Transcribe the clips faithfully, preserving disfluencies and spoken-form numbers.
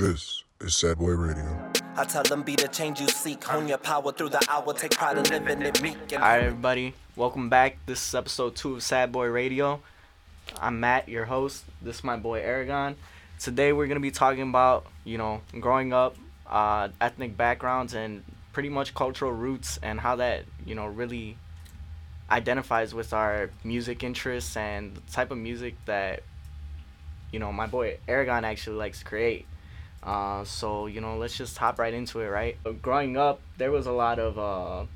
This is Sad Boy Radio. I tell them be the change you seek. Own your power through the hour. Take pride in living it meek. All right, everybody. Welcome back. This is episode two of Sad Boy Radio. I'm Matt, your host. This is my boy Aragon. Today we're going to be talking about, you know, growing up, uh, ethnic backgrounds, and pretty much cultural roots, and how that, you know, really identifies with our music interests and the type of music that, you know, my boy Aragon actually likes to create. Uh, so, you know, let's just hop right into it, right? Growing up, there was a lot of uh,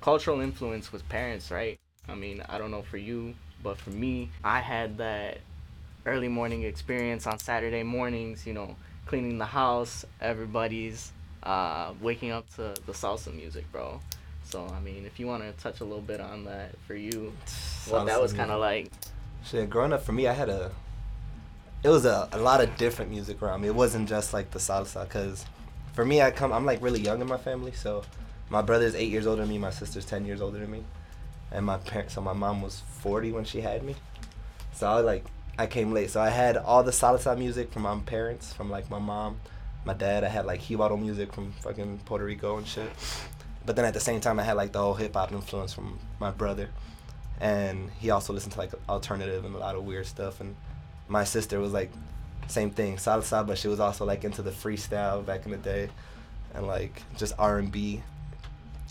cultural influence with parents, right? I mean, I don't know for you, but for me, I had that early morning experience on Saturday mornings, you know, cleaning the house, everybody's uh, waking up to the salsa music, bro. So, I mean, if you want to touch a little bit on that for you, what that was kind of like. Shit, growing up for me, I had a... It was a, a lot of different music around me. It wasn't just like the salsa, because for me, I come, I'm like really young in my family. So my brother's eight years older than me. My sister's ten years older than me. And my parents, so my mom was forty when she had me. So I like, I came late. So I had all the salsa music from my parents, from like my mom, my dad. I had like Jibaro music from fucking Puerto Rico and shit. But then at the same time, I had like the whole hip hop influence from my brother. And he also listened to like alternative and a lot of weird stuff. And my sister was like, same thing, salsa, but she was also like into the freestyle back in the day, and like just R and B,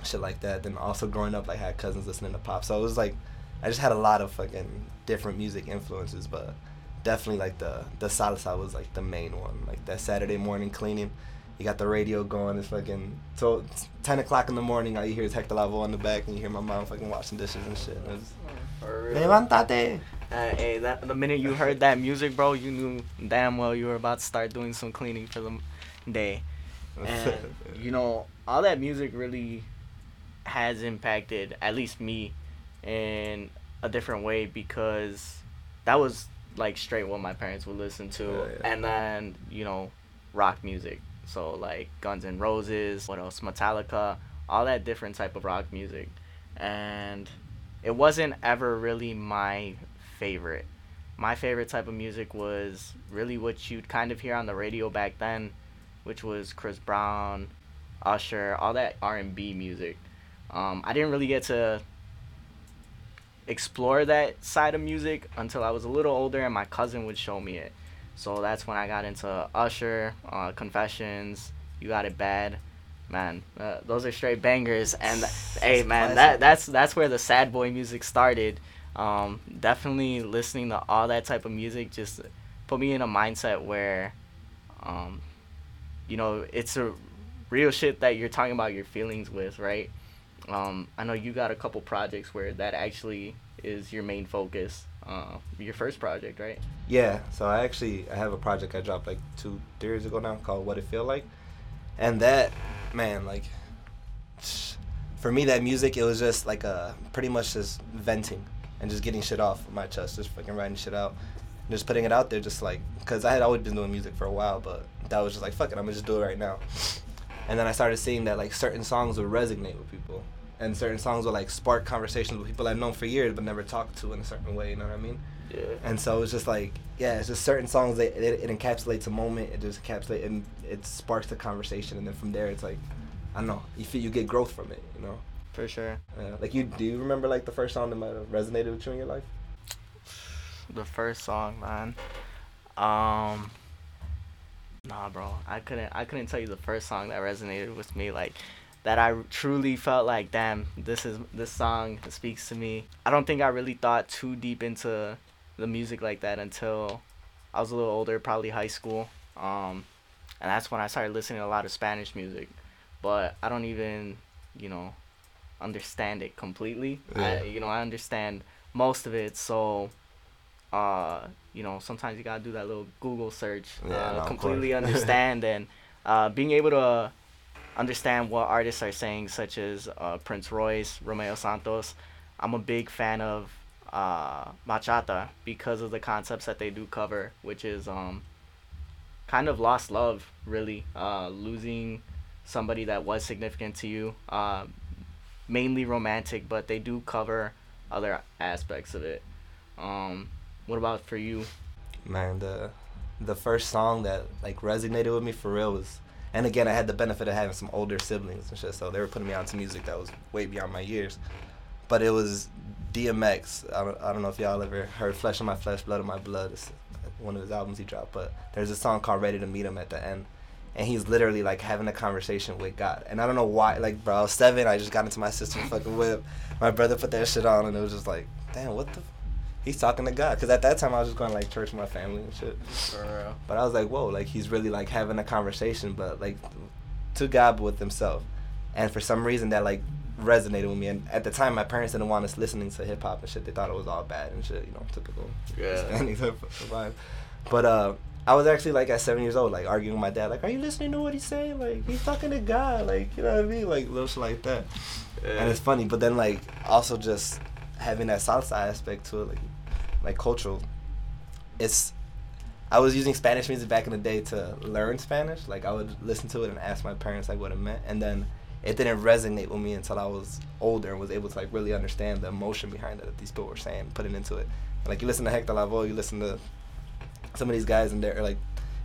shit like that. Then also growing up, like I had cousins listening to pop, so it was like, I just had a lot of fucking different music influences, but definitely like the the salsa was like the main one. Like that Saturday morning cleaning, you got the radio going, it's fucking so it's ten o'clock in the morning. All you hear is Hector Lavoe in the back, and you hear my mom fucking washing dishes and shit. And Levantate. Uh, hey, that, the minute you heard that music, bro, you knew damn well you were about to start doing some cleaning for the day. And, you know, all that music really has impacted, at least me, in a different way, because that was, like, straight what my parents would listen to. Yeah, yeah. And then, you know, rock music. So, like, Guns N' Roses, what else, Metallica, all that different type of rock music. And it wasn't ever really my... favorite. My favorite type of music was really what you'd kind of hear on the radio back then, which was Chris Brown, Usher, all that R and B music. Um, I didn't really get to explore that side of music until I was a little older and my cousin would show me it. So that's when I got into Usher, uh, Confessions, You Got It Bad. Man, uh, those are straight bangers. And hey, man, that that's that's where the sad boy music started. Um, definitely listening to all that type of music just put me in a mindset where, um, you know, it's a real shit that you're talking about your feelings with, right? Um, I know you got a couple projects where that actually is your main focus, uh, your first project, right? Yeah, so I actually, I have a project I dropped like two, three years ago now called What It Feel Like. And that, man, like, for me, that music, it was just like a, pretty much just venting. And just getting shit off my chest, just fucking writing shit out, and just putting it out there, just like, because I had always been doing music for a while, but that was just like, fuck it, I'm gonna just do it right now. And then I started seeing that like certain songs would resonate with people, and certain songs would like spark conversations with people I've known for years but never talked to in a certain way, you know what I mean? Yeah. And so it's just like, yeah, it's just certain songs that it, it encapsulates a moment, it just encapsulates, and it sparks the conversation, and then from there it's like, I don't know, you feel you get growth from it, you know? For sure. Yeah. Like, you do you remember, like, the first song that might have resonated with you in your life? The first song, man. Um, nah, bro. I couldn't I couldn't tell you the first song that resonated with me, like, that I truly felt like, damn, this is this song speaks to me. I don't think I really thought too deep into the music like that until I was a little older, probably high school. Um, and that's when I started listening to a lot of Spanish music. But I don't even, you know... understand it completely. Yeah. I, you know, I understand most of it, so uh, you know, sometimes you gotta do that little Google search, yeah, uh, no, completely understand, and uh, being able to understand what artists are saying, such as uh, Prince Royce, Romeo Santos. I'm a big fan of uh, Bachata because of the concepts that they do cover, which is um, kind of lost love, really, uh, losing somebody that was significant to you. Uh, mainly romantic, but they do cover other aspects of it. Um, what about for you? Man, the the first song that like resonated with me for real was, and again, I had the benefit of having some older siblings and shit, so they were putting me onto music that was way beyond my years. But it was D M X. I don't, I don't know if y'all ever heard Flesh of My Flesh, Blood of My Blood. It's one of his albums he dropped, but there's a song called Ready to Meet Him at the end. And he's literally, like, having a conversation with God. And I don't know why. Like, bro, I was seven. I just got into my sister's fucking whip. My brother put that shit on, and it was just like, damn, what the? F-? He's talking to God. Because at that time, I was just going to, like, church with my family and shit. For real. But I was like, whoa, like, he's really, like, having a conversation, but, like, to God with himself. And for some reason, that, like, resonated with me. And at the time, my parents didn't want us listening to hip-hop and shit. They thought it was all bad and shit, you know, typical. Yeah. But, uh... I was actually, like, at seven years old, like, arguing with my dad, like, are you listening to what he's saying? Like, he's talking to God, like, you know what I mean? Like, little shit like that. Yeah. And it's funny, but then, like, also just having that salsa aspect to it, like, like, cultural. It's, I was using Spanish music back in the day to learn Spanish. Like, I would listen to it and ask my parents, like, what it meant. And then it didn't resonate with me until I was older and was able to, like, really understand the emotion behind it that these people were saying, putting into it. Like, you listen to Hector Lavoe, you listen to some of these guys in there, like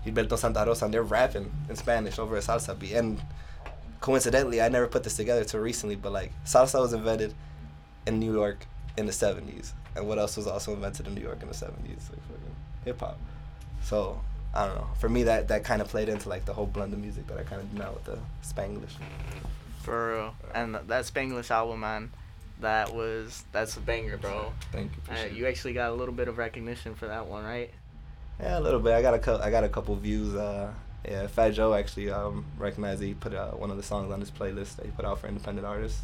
Gilberto Santa Rosa, and they're rapping in Spanish over a salsa beat. And coincidentally, I never put this together until recently, but like salsa was invented in New York in the seventies. And what else was also invented in New York in the seventies? Like fucking hip hop. So I don't know. For me, that, that kind of played into like the whole blend of music that I kind of do now with the Spanglish. For real. And that Spanglish album, man, that was, that's a banger, bro. Thank you. Uh, you actually got a little bit of recognition for that one, right? Yeah, a little bit. I got a couple. I got a couple views. Uh, yeah, Fat Joe actually um, recognized that he put uh, one of the songs on his playlist that he put out for independent artists.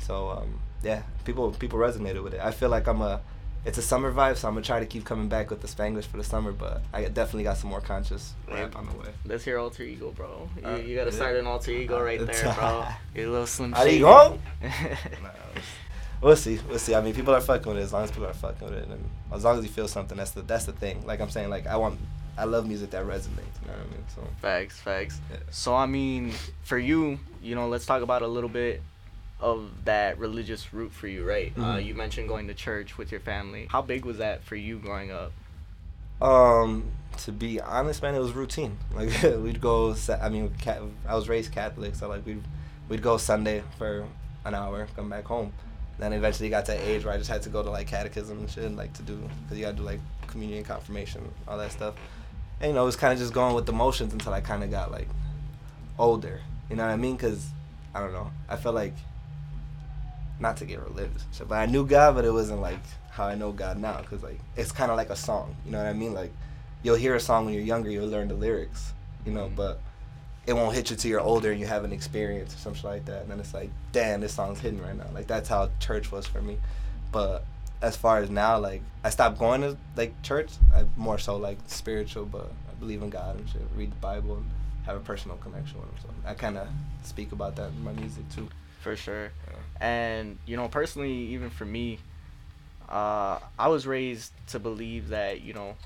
So um, yeah, people people resonated with it. I feel like I'm a. It's a summer vibe, so I'm gonna try to keep coming back with the Spanglish for the summer. But I definitely got some more conscious rap on the way. That's your alter ego, bro. You, uh, you gotta yeah. start an alter ego right there, bro. You're a little Slim Shady. Nah, We'll see, we'll see. I mean, people are fucking with it as long as people are fucking with it, and as long as you feel something, that's the that's the thing. Like I'm saying, like I want, I love music that resonates. You know what I mean? So facts, facts. Yeah. So I mean, for you, you know, let's talk about a little bit of that religious root for you, right? Mm-hmm. Uh, you mentioned going to church with your family. How big was that for you growing up? Um, to be honest, man, it was routine. Like we'd go. I mean, I was raised Catholic, so like we'd we'd go Sunday for an hour, come back home. Then eventually got to that age where I just had to go to, like, catechism and shit, like, to do, because you got to do, like, communion, confirmation, all that stuff. And, you know, it was kind of just going with the motions until I kind of got, like, older. You know what I mean? Because, I don't know, I felt like, not to get religious, but I knew God, but it wasn't, like, how I know God now. Because, like, it's kind of like a song. You know what I mean? Like, you'll hear a song when you're younger, you'll learn the lyrics, you know, but it won't hit you till you're older and you have an experience or something like that. And then it's like, damn, this song's hitting right now. Like, that's how church was for me. But as far as now, like, I stopped going to, like, church. I'm more so, like, spiritual, but I believe in God and shit. Read the Bible and have a personal connection with him. So I kind of speak about that in my music, too. For sure. Yeah. And, you know, personally, even for me, uh, I was raised to believe that, you know,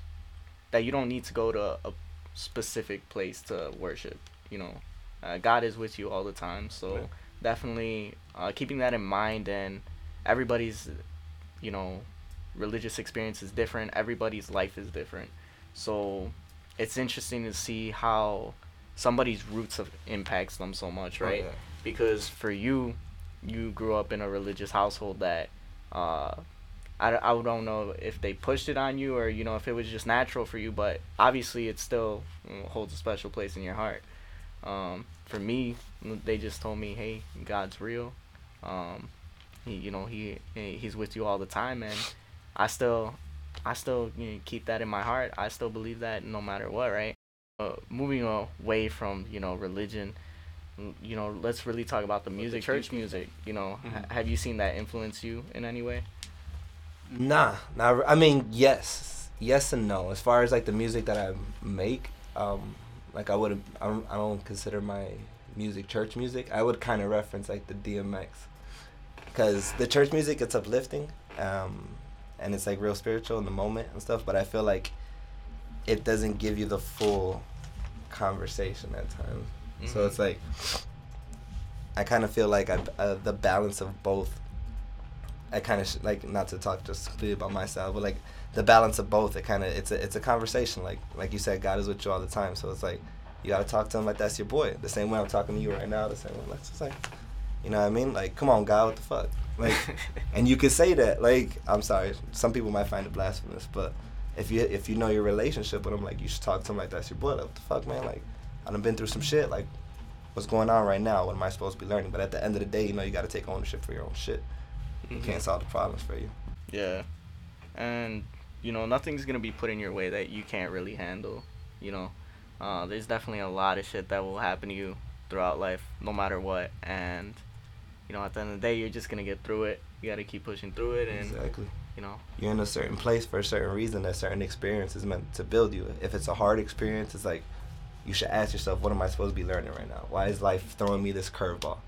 that you don't need to go to a specific place to worship. You know, uh, God is with you all the time. So yeah. definitely uh, keeping that in mind, and everybody's, you know, religious experience is different. Everybody's life is different. So it's interesting to see how somebody's roots of impacts them so much, right? Oh, yeah. Because for you, you grew up in a religious household that uh, I, I don't know if they pushed it on you or, you know, if it was just natural for you. But obviously it still holds a special place in your heart. Um, for me, they just told me, hey, God's real. Um, he, you know, he he's with you all the time, and I still, I still you know, keep that in my heart. I still believe that no matter what, right? Uh, moving away from, you know, religion, you know, let's really talk about the music, church music. You know, mm-hmm. ha- have you seen that influence you in any way? Nah, nah. I mean, yes, yes and no. As far as like the music that I make, um. Like, I would, I don't, I don't consider my music church music. I would kind of reference, like, the D M X. Because the church music, it's uplifting. Um, and it's, like, real spiritual in the moment and stuff. But I feel like it doesn't give you the full conversation at times. Mm-hmm. So it's, like, I kind of feel like I, uh, the balance of both I kind of sh- like, not to talk just completely about my style, but like the balance of both. It kind of it's a it's a conversation. Like like you said, God is with you all the time. So it's like you gotta talk to him like that's your boy. The same way I'm talking to you right now. The same way. That's just like, you know what I mean? Like, come on, God, what the fuck? Like, and you could say that. Like, I'm sorry, some people might find it blasphemous, but if you if you know your relationship with him, like you should talk to him like that's your boy. Like, what the fuck, man? Like, I done been through some shit. Like, what's going on right now? What am I supposed to be learning? But at the end of the day, you know, you gotta take ownership for your own shit. You can't solve the problems for you. Yeah. And, you know, nothing's going to be put in your way that you can't really handle, you know. Uh, there's definitely a lot of shit that will happen to you throughout life, no matter what. And, you know, at the end of the day, you're just going to get through it. You got to keep pushing through it. And, exactly. You know. You're in a certain place for a certain reason. That certain experience is meant to build you. If it's a hard experience, it's like, you should ask yourself, what am I supposed to be learning right now? Why is life throwing me this curveball?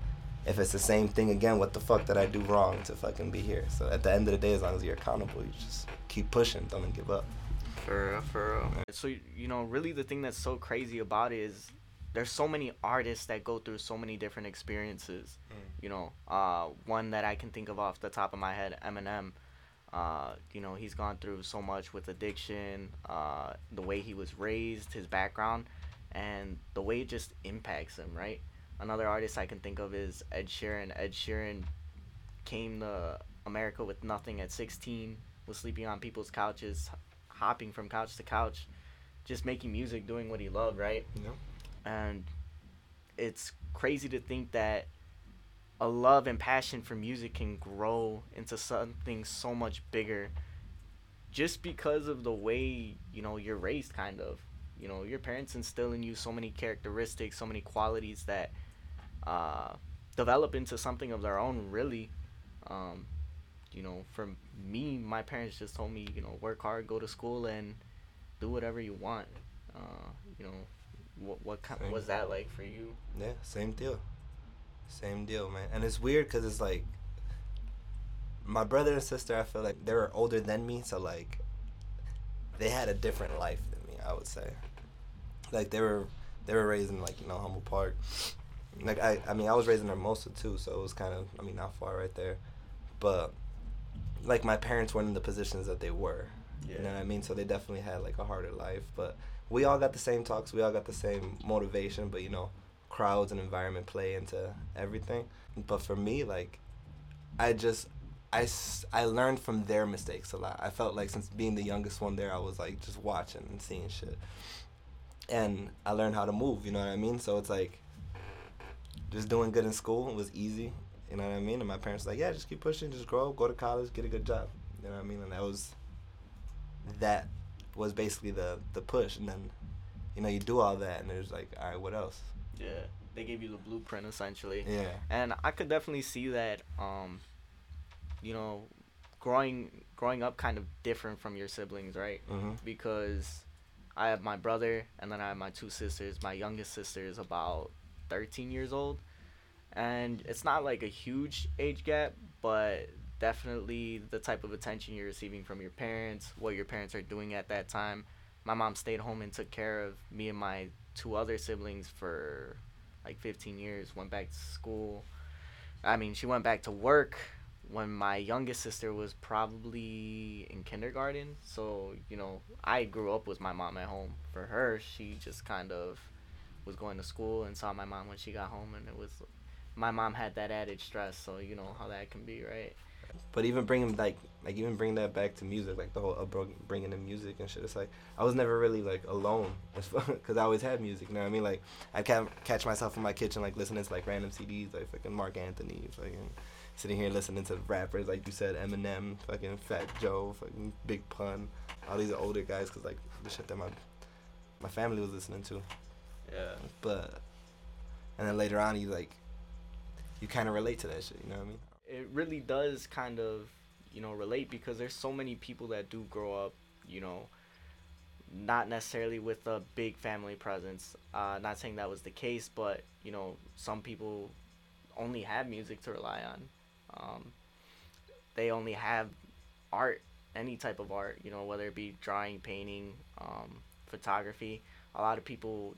If it's the same thing again, what the fuck did I do wrong to fucking be here? So at the end of the day, as long as you're accountable, you just keep pushing, don't give up. For real, for real. Man. So, you know, really the thing that's so crazy about it is there's so many artists that go through so many different experiences. Mm. You know, uh, one that I can think of off the top of my head, Eminem. Uh, you know, he's gone through so much with addiction, uh, the way he was raised, his background, and the way it just impacts him, right? Another artist I can think of is Ed Sheeran. Ed Sheeran came to America with nothing at sixteen, was sleeping on people's couches, hopping from couch to couch, just making music, doing what he loved, right? Yep. And it's crazy to think that a love and passion for music can grow into something so much bigger just because of the way, you know, you're raised, kind of. You know, your parents instill in you so many characteristics, so many qualities that... Uh, develop into something of their own, really. Um, you know, for me, my parents just told me, you know, work hard, go to school, and do whatever you want. Uh, you know, what what kind same. Was that like for you? Yeah, same deal. Same deal, man. And it's weird because it's like, my brother and sister, I feel like they were older than me, so like, they had a different life than me, I would say. Like, they were, they were raised in, like, you know, Humboldt Park. Like, I, I mean, I was raised in Hermosa, too, so it was kind of, I mean, not far right there. But, like, my parents weren't in the positions that they were. Yeah. You know what I mean? So they definitely had, like, a harder life. But we all got the same talks. We all got the same motivation. But, you know, crowds and environment play into everything. But for me, like, I just, I, I learned from their mistakes a lot. I felt like since being the youngest one there, I was, like, just watching and seeing shit. And I learned how to move, you know what I mean? So it's like... just doing good in school was easy, you know what I mean? And my parents were like, yeah, just keep pushing, just grow, go to college, get a good job, you know what I mean? And that was, that was basically the, the push. And then, you know, you do all that, and there's like, all right, what else? Yeah, they gave you the blueprint, essentially. Yeah. And I could definitely see that, um, you know, growing growing up kind of different from your siblings, right? Mm-hmm. Because I have my brother, and then I have my two sisters. My youngest sister is about... thirteen years old, and it's not like a huge age gap, but definitely the type of attention you're receiving from your parents, what your parents are doing at that time. My mom stayed home and took care of me and my two other siblings for like fifteen years, went back to school. I mean, she went back to work when my youngest sister was probably in kindergarten. So, you know, I grew up with my mom at home. For her, she just kind of was going to school and saw my mom when she got home, and it was, my mom had that added stress, so you know how that can be, right? But even bringing like like even bring that back to music, like the whole upbringing, bringing the music and shit. It's like I was never really like alone, because I always had music. You know what I mean? Like I can't catch myself in my kitchen like listening to like random C Ds, like fucking Marc Anthony, fucking sitting here listening to rappers like you said, Eminem, fucking Fat Joe, fucking Big Pun, all these older guys, because like the shit that my my family was listening to. Yeah. But, and then later on, you like, you kind of relate to that shit, you know what I mean? It really does kind of, you know, relate, because there's so many people that do grow up, you know, not necessarily with a big family presence. Uh, not saying that was the case, but, you know, some people only have music to rely on. Um, they only have art, any type of art, you know, whether it be drawing, painting, um, photography. A lot of people...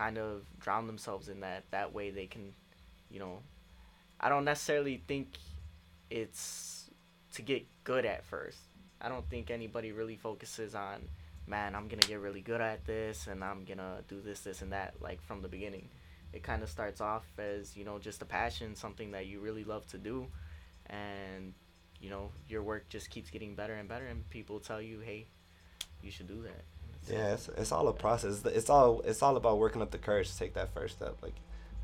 kind of drown themselves in that that way they can, you know, I don't necessarily think it's to get good at first. I don't think anybody really focuses on, man, I'm gonna get really good at this and I'm gonna do this, this, and that, like, from the beginning. It kind of starts off as, you know, just a passion, something that you really love to do, and, you know, your work just keeps getting better and better, and people tell you, hey, you should do that. It's yeah, it's, it's all a process. It's all it's all about working up the courage to take that first step. Like,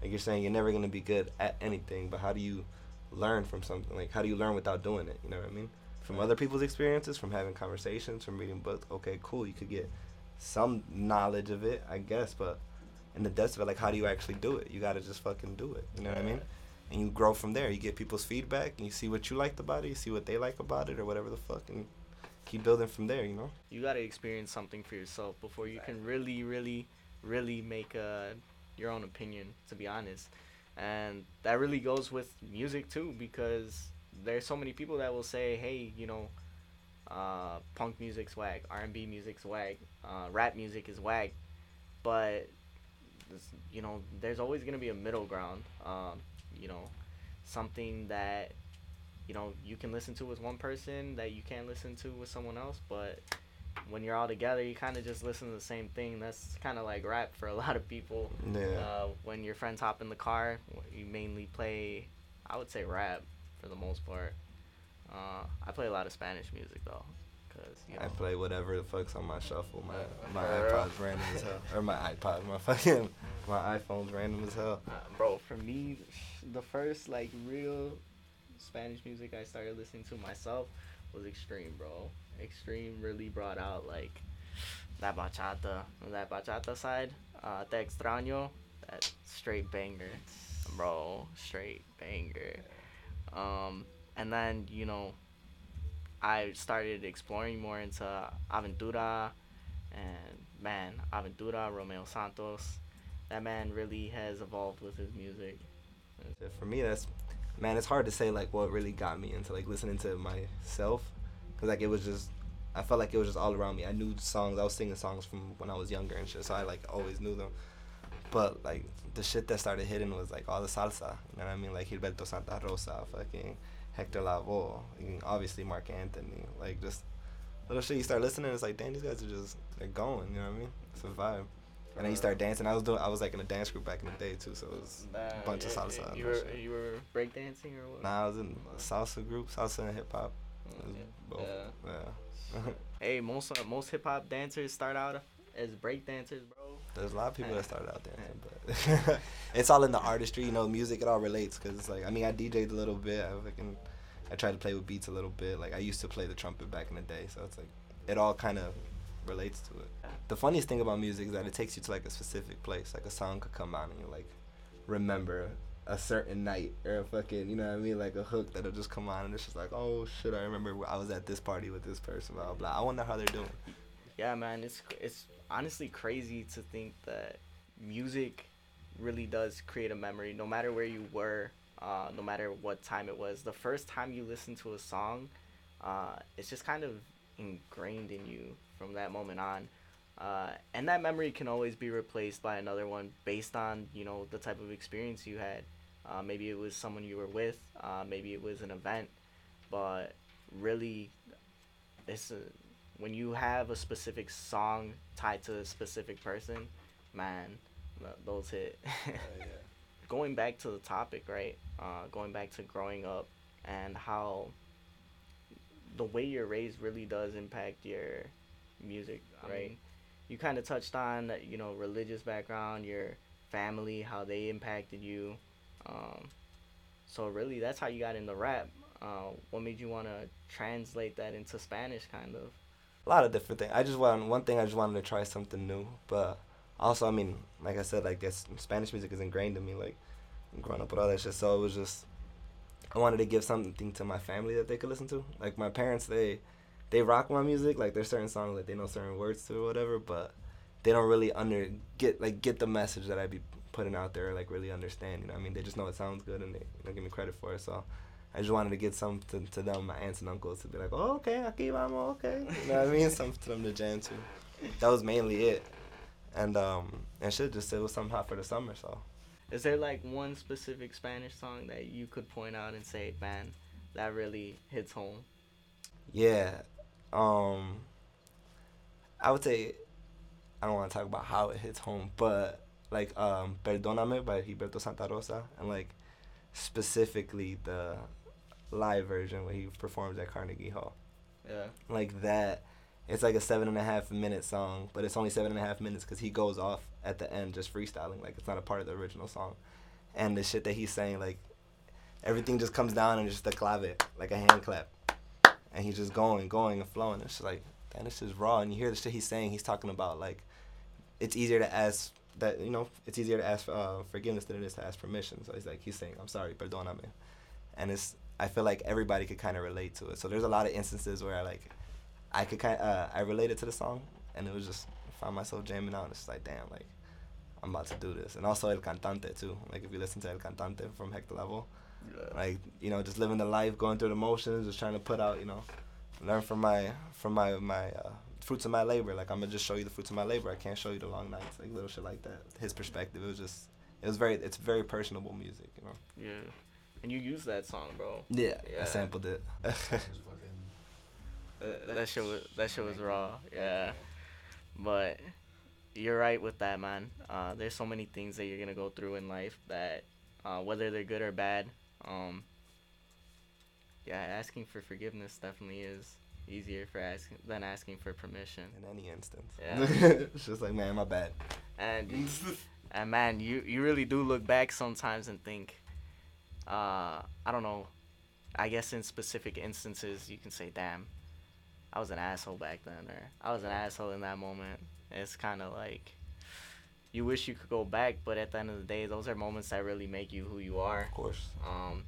like you're saying, you're never gonna be good at anything, but how do you learn from something? Like, how do you learn without doing it? You know what I mean? From other people's experiences, from having conversations, from reading books. Okay, cool, you could get some knowledge of it, I guess, but in the depths of it, like, how do you actually do it? You gotta just fucking do it, you know what I mean? And you grow from there. You get people's feedback, and you see what you liked about it, you see what they like about it, or whatever the fuck, and keep building from there, you know? You gotta experience something for yourself before you can really, really, really make a, your own opinion, to be honest. And that really goes with music, too, because there's so many people that will say, hey, you know, uh, punk music's whack, R and B music's whack, uh, rap music is whack, but, this, you know, there's always going to be a middle ground, um, you know, something that, you know, you can listen to with one person that you can't listen to with someone else, but when you're all together, you kind of just listen to the same thing. That's kind of like rap for a lot of people. Yeah. Uh, when your friends hop in the car, you mainly play, I would say, rap. For the most part, uh, I play a lot of Spanish music though, cause you know, I play whatever the fuck's on my shuffle. My my iPod's random as hell, or my iPod, my fucking my iPhone's random as hell. Uh, bro, for me, the first like real Spanish music I started listening to myself was Xtreme, bro. Xtreme really brought out like that bachata, that bachata side, uh, te extraño, that straight banger, bro, straight banger. Um, and then, you know, I started exploring more into Aventura, and man, Aventura, Romeo Santos, that man really has evolved with his music. For me, that's, man, it's hard to say, like, what really got me into, like, listening to myself, because, like, it was just, I felt like it was just all around me. I knew songs, I was singing songs from when I was younger and shit, so I, like, always knew them. But, like, the shit that started hitting was, like, all the salsa, you know what I mean? Like, Gilberto Santa Rosa, fucking Hector Lavoe, obviously Marc Anthony. Like, just little shit you start listening, it's like, damn, these guys are just, they're going, you know what I mean? It's a vibe. And then you start dancing. I was doing, I was, like, in a dance group back in the day, too, so it was uh, a bunch yeah, of salsa. You, you, were, you were breakdancing or what? Nah, I was in a salsa group, salsa and hip-hop. It was both. Yeah. yeah. Hey, most, uh, most hip-hop dancers start out as breakdancers, bro. There's a lot of people that started out dancing, but it's all in the artistry, you know, music, it all relates, because it's like, I mean, I D J'd a little bit, I fucking, I tried to play with beats a little bit, like, I used to play the trumpet back in the day, so it's like, it all kind of relates to it. The funniest thing about music is that it takes you to, like, a specific place, like, a song could come out and you, like, remember a certain night, or a fucking, you know what I mean, like, a hook that'll just come on, and it's just like, oh, shit, I remember I was at this party with this person, blah, blah, I wonder how they're doing. Yeah, man, it's it's... honestly crazy to think that music really does create a memory, no matter where you were, uh, no matter what time it was. The first time you listen to a song, uh, it's just kind of ingrained in you from that moment on. Uh, and that memory can always be replaced by another one based on, you know, the type of experience you had. Uh, maybe it was someone you were with, uh, maybe it was an event, but really, it's a... when you have a specific song tied to a specific person, man, those hit. uh, yeah. Going back to the topic, right? Uh, going back to growing up and how the way you're raised really does impact your music, right? I mean, you kind of touched on, you know, religious background, your family, how they impacted you. Um, so really, that's how you got into rap. Uh, what made you want to translate that into Spanish, kind of? A lot of different things. I just wanted, one thing I just wanted to try something new, but also, I mean, like I said, like, this Spanish music is ingrained in me, like, growing up with all that shit, so it was just, I wanted to give something to my family that they could listen to. Like, my parents, they, they rock my music, like, there's certain songs, like, they know certain words to or whatever, but they don't really under, get, like, get the message that I be putting out there, like, really understand, you know what I mean? They just know it sounds good, and they don't give me credit for it, so I just wanted to get something to them, my aunts and uncles, to be like, oh, okay, aquí vamos, okay. You know what I mean? Something to them to jam to. That was mainly it. And um, and shit, just it was something hot for the summer, so. Is there, like, one specific Spanish song that you could point out and say, man, that really hits home? yeah, um, I would say, I don't want to talk about how it hits home, but like um, Perdóname by Gilberto Santa Rosa, and like specifically the live version when he performs at Carnegie Hall. Yeah. Like that, it's like a seven and a half minute song, but it's only seven and a half minutes because he goes off at the end just freestyling. Like it's not a part of the original song. And the shit that he's saying, like everything just comes down and just a clave, like a hand clap. And he's just going, going and flowing. It's just like, damn, this is raw. And you hear the shit he's saying, he's talking about like, it's easier to ask that, you know, it's easier to ask uh, forgiveness than it is to ask permission. So he's like, he's saying, I'm sorry, perdóname. And it's, I feel like everybody could kind of relate to it. So there's a lot of instances where I like, I could kind of, uh, I related to the song, and it was just, I found myself jamming out. It's like, damn, like, I'm about to do this. And also El Cantante, too. Like, if you listen to El Cantante from Hector Lavoe, yeah. Like, you know, just living the life, going through the motions, just trying to put out, you know, learn from my, from my, my uh, fruits of my labor. Like, I'm going to just show you the fruits of my labor. I can't show you the long nights, like, little shit like that. His perspective, it was just, it was very, it's very personable music, you know? Yeah. And you used that song, bro. Yeah, yeah. I sampled it. uh, that shit was that shit was raw. Yeah, but you're right with that, man. Uh, there's so many things that you're gonna go through in life that, uh, whether they're good or bad, um, yeah, asking for forgiveness definitely is easier for asking than asking for permission. In any instance. Yeah. It's just like, man, my bad. And and man, you you really do look back sometimes and think. Uh, I don't know, I guess in specific instances, you can say, damn, I was an asshole back then, or I was an asshole in that moment. It's kind of like, you wish you could go back, but at the end of the day, those are moments that really make you who you are. Of course. Um,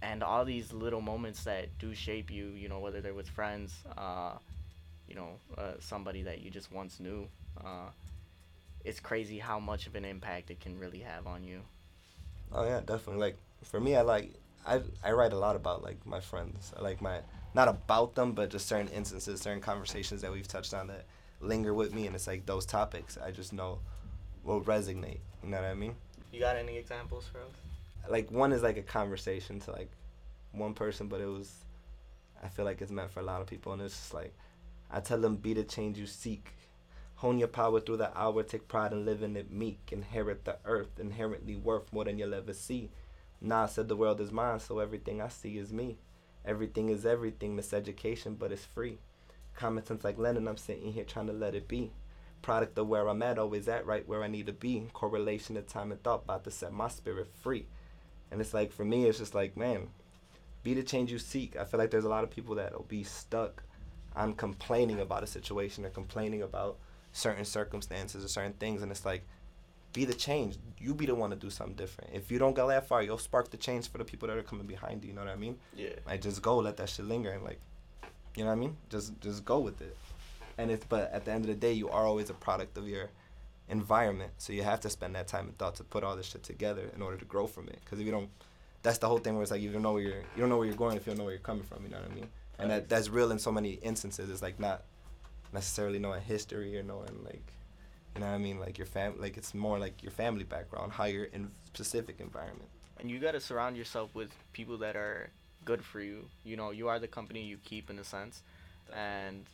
and all these little moments that do shape you, you know, whether they're with friends, uh, you know, uh, somebody that you just once knew, uh, it's crazy how much of an impact it can really have on you. Oh yeah, definitely. Like for me, I like I I write a lot about like my friends. I like my not about them, but just certain instances, certain conversations that we've touched on that linger with me, and it's like those topics I just know will resonate. You know what I mean? You got any examples for us? Like one is like a conversation to like one person, but it was I feel like it's meant for a lot of people, and it's just like I tell them be the change you seek. Hone your power through the hour, take pride in living it meek. Inherit the earth, inherently worth more than you'll ever see. Nah, said the world is mine, so everything I see is me. Everything is everything, miseducation, but it's free. Common sense like Lennon, I'm sitting here trying to let it be. Product of where I'm at, always at right where I need to be. Correlation of time and thought, about to set my spirit free. And it's like, for me, it's just like, man, be the change you seek. I feel like there's a lot of people that'll be stuck on complaining about a situation or complaining about certain circumstances or certain things, and it's like, be the change. You be the one to do something different. If you don't go that far, you'll spark the change for the people that are coming behind you. You know what I mean? Yeah. Like just go, let that shit linger, and like, you know what I mean? Just just go with it. And it's but at the end of the day, you are always a product of your environment, so you have to spend that time and thought to put all this shit together in order to grow from it. Because if you don't, that's the whole thing where it's like you don't know where you're you don't know where you're going if you don't know where you're coming from. You know what I mean? And that that's real in so many instances. It's like not necessarily knowing history or knowing like, you know what I mean, like your fam, like it's more like your family background, how you're in specific environment. And you gotta surround yourself with people that are good for you. You know, you are the company you keep in a sense, and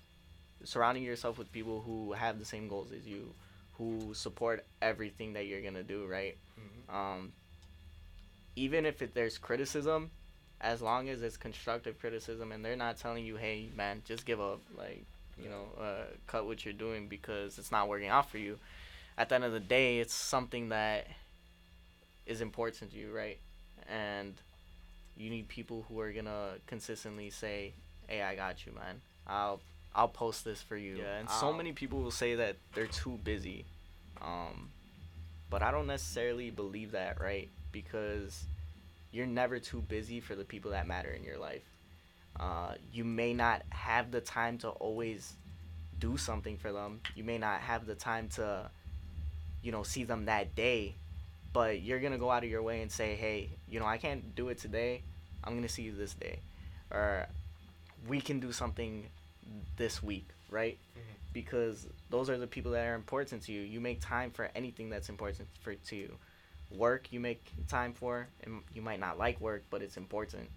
surrounding yourself with people who have the same goals as you, who support everything that you're gonna do, right? Mm-hmm. Um, even if it, there's criticism, as long as it's constructive criticism and they're not telling you, hey man, just give up, like, you know, uh, cut what you're doing because it's not working out for you. At the end of the day, it's something that is important to you, right? And you need people who are gonna consistently say, hey, I got you, man. I'll I'll post this for you. Yeah, and I'll... so many people will say that they're too busy. Um, but I don't necessarily believe that, right? Because you're never too busy for the people that matter in your life. Uh, you may not have the time to always do something for them. You may not have the time to, you know, see them that day, but you're going to go out of your way and say, hey, you know, I can't do it today. I'm going to see you this day, or we can do something this week. Right. Mm-hmm. Because those are the people that are important to you. You make time for anything that's important for to you. Work you make time for, and you might not like work, but it's important.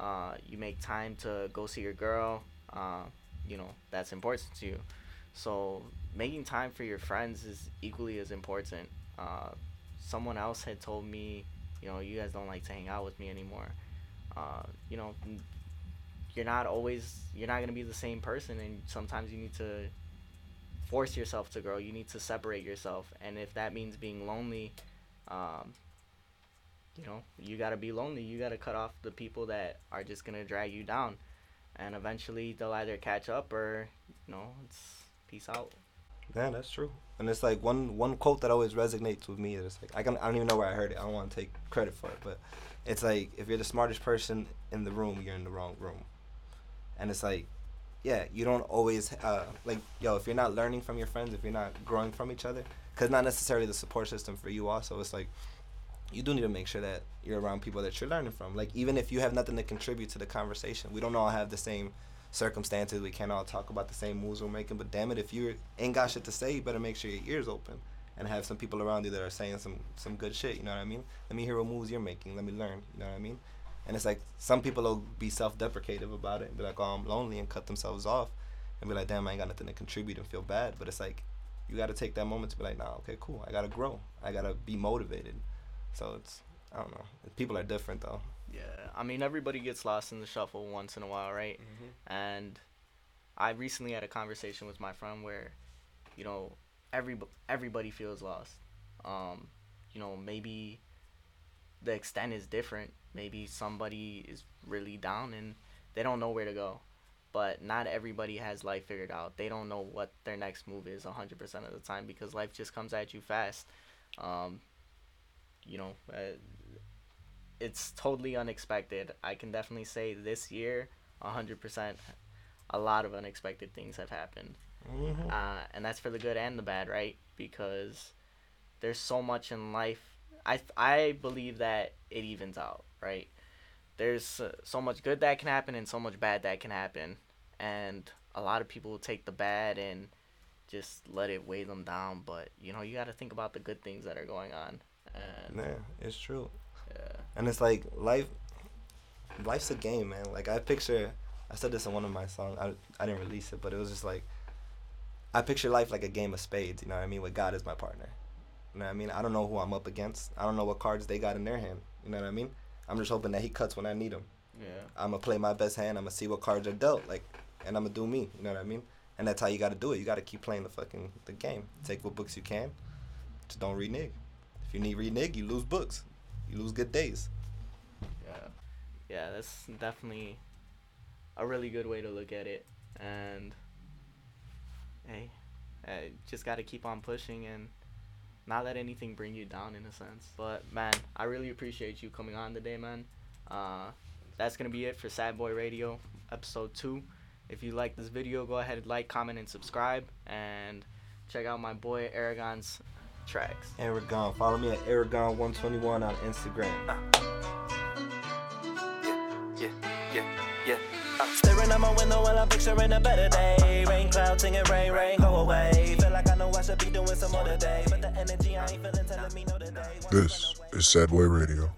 Uh, you make time to go see your girl. Uh, you know, that's important to you. So making time for your friends is equally as important. Uh, someone else had told me, you know, you guys don't like to hang out with me anymore. Uh, you know, you're not always, you're not gonna be the same person, and sometimes you need to force yourself to grow. You need to separate yourself, and if that means being lonely, um, you know, you gotta be lonely. You gotta cut off the people that are just gonna drag you down, and eventually they'll either catch up or, you know, it's peace out. Yeah, that's true. And it's like one one quote that always resonates with me. It's like I can I don't even know where I heard it. I don't want to take credit for it, but it's like, if you're the smartest person in the room, you're in the wrong room. And it's like, yeah, you don't always uh, like yo. If you're not learning from your friends, if you're not growing from each other, because not necessarily the support system for you. Also, it's like you do need to make sure that you're around people that you're learning from. Like, even if you have nothing to contribute to the conversation, we don't all have the same circumstances, we can't all talk about the same moves we're making, but damn it, if you ain't got shit to say, you better make sure your ears open and have some people around you that are saying some some good shit, you know what I mean? Let me hear what moves you're making, let me learn, you know what I mean? And it's like, some people will be self-deprecative about it and be like, oh, I'm lonely, and cut themselves off and be like, damn, I ain't got nothing to contribute, and feel bad. But it's like, you got to take that moment to be like, nah, okay, cool, I gotta grow, I gotta be motivated. So it's, I don't know, people are different though. Yeah, I mean, everybody gets lost in the shuffle once in a while, right? Mm-hmm. And I recently had a conversation with my friend where, you know, every everybody feels lost. Um, you know, maybe the extent is different. Maybe somebody is really down and they don't know where to go. But not everybody has life figured out. They don't know what their next move is one hundred percent of the time, because life just comes at you fast. Um, you know, uh, it's totally unexpected. I can definitely say this year, one hundred percent, a lot of unexpected things have happened. Mm-hmm. Uh, and that's for the good and the bad, right? Because there's so much in life. I, I believe that it evens out, right? There's uh, so much good that can happen and so much bad that can happen. And a lot of people will take the bad and just let it weigh them down. But, you know, you got to think about the good things that are going on. And yeah, it's true. Yeah. And it's like, life, life's a game, man. Like, I picture, I said this in one of my songs, I, I didn't release it, but it was just like, I picture life like a game of spades, you know what I mean, with God as my partner. You know what I mean? I don't know who I'm up against. I don't know what cards they got in their hand. You know what I mean? I'm just hoping that he cuts when I need him. Yeah. I'm going to play my best hand. I'm going to see what cards are dealt, like, and I'm going to do me. You know what I mean? And that's how you got to do it. You got to keep playing the fucking the game. Take what books you can. Just don't renege. If you need renege, you lose books. You lose good days. Yeah. Yeah, that's definitely a really good way to look at it. And, hey, I just got to keep on pushing and not let anything bring you down, in a sense. But, man, I really appreciate you coming on today, man. Uh, that's going to be it for Sad Boy Radio, episode two. If you like this video, go ahead and like, comment, and subscribe. And check out my boy Aragon's tracks. Aragon. Follow me at Aragon one twenty-one on Instagram. Uh. Yeah, yeah, yeah, yeah. Uh. Staring out my window while I'm picturing a better day. Rain clouds singing, rain, rain, go away. Feel like I know I should be doing some other day, but the energy I ain't feeling telling me no today. This is Sad Boy Radio.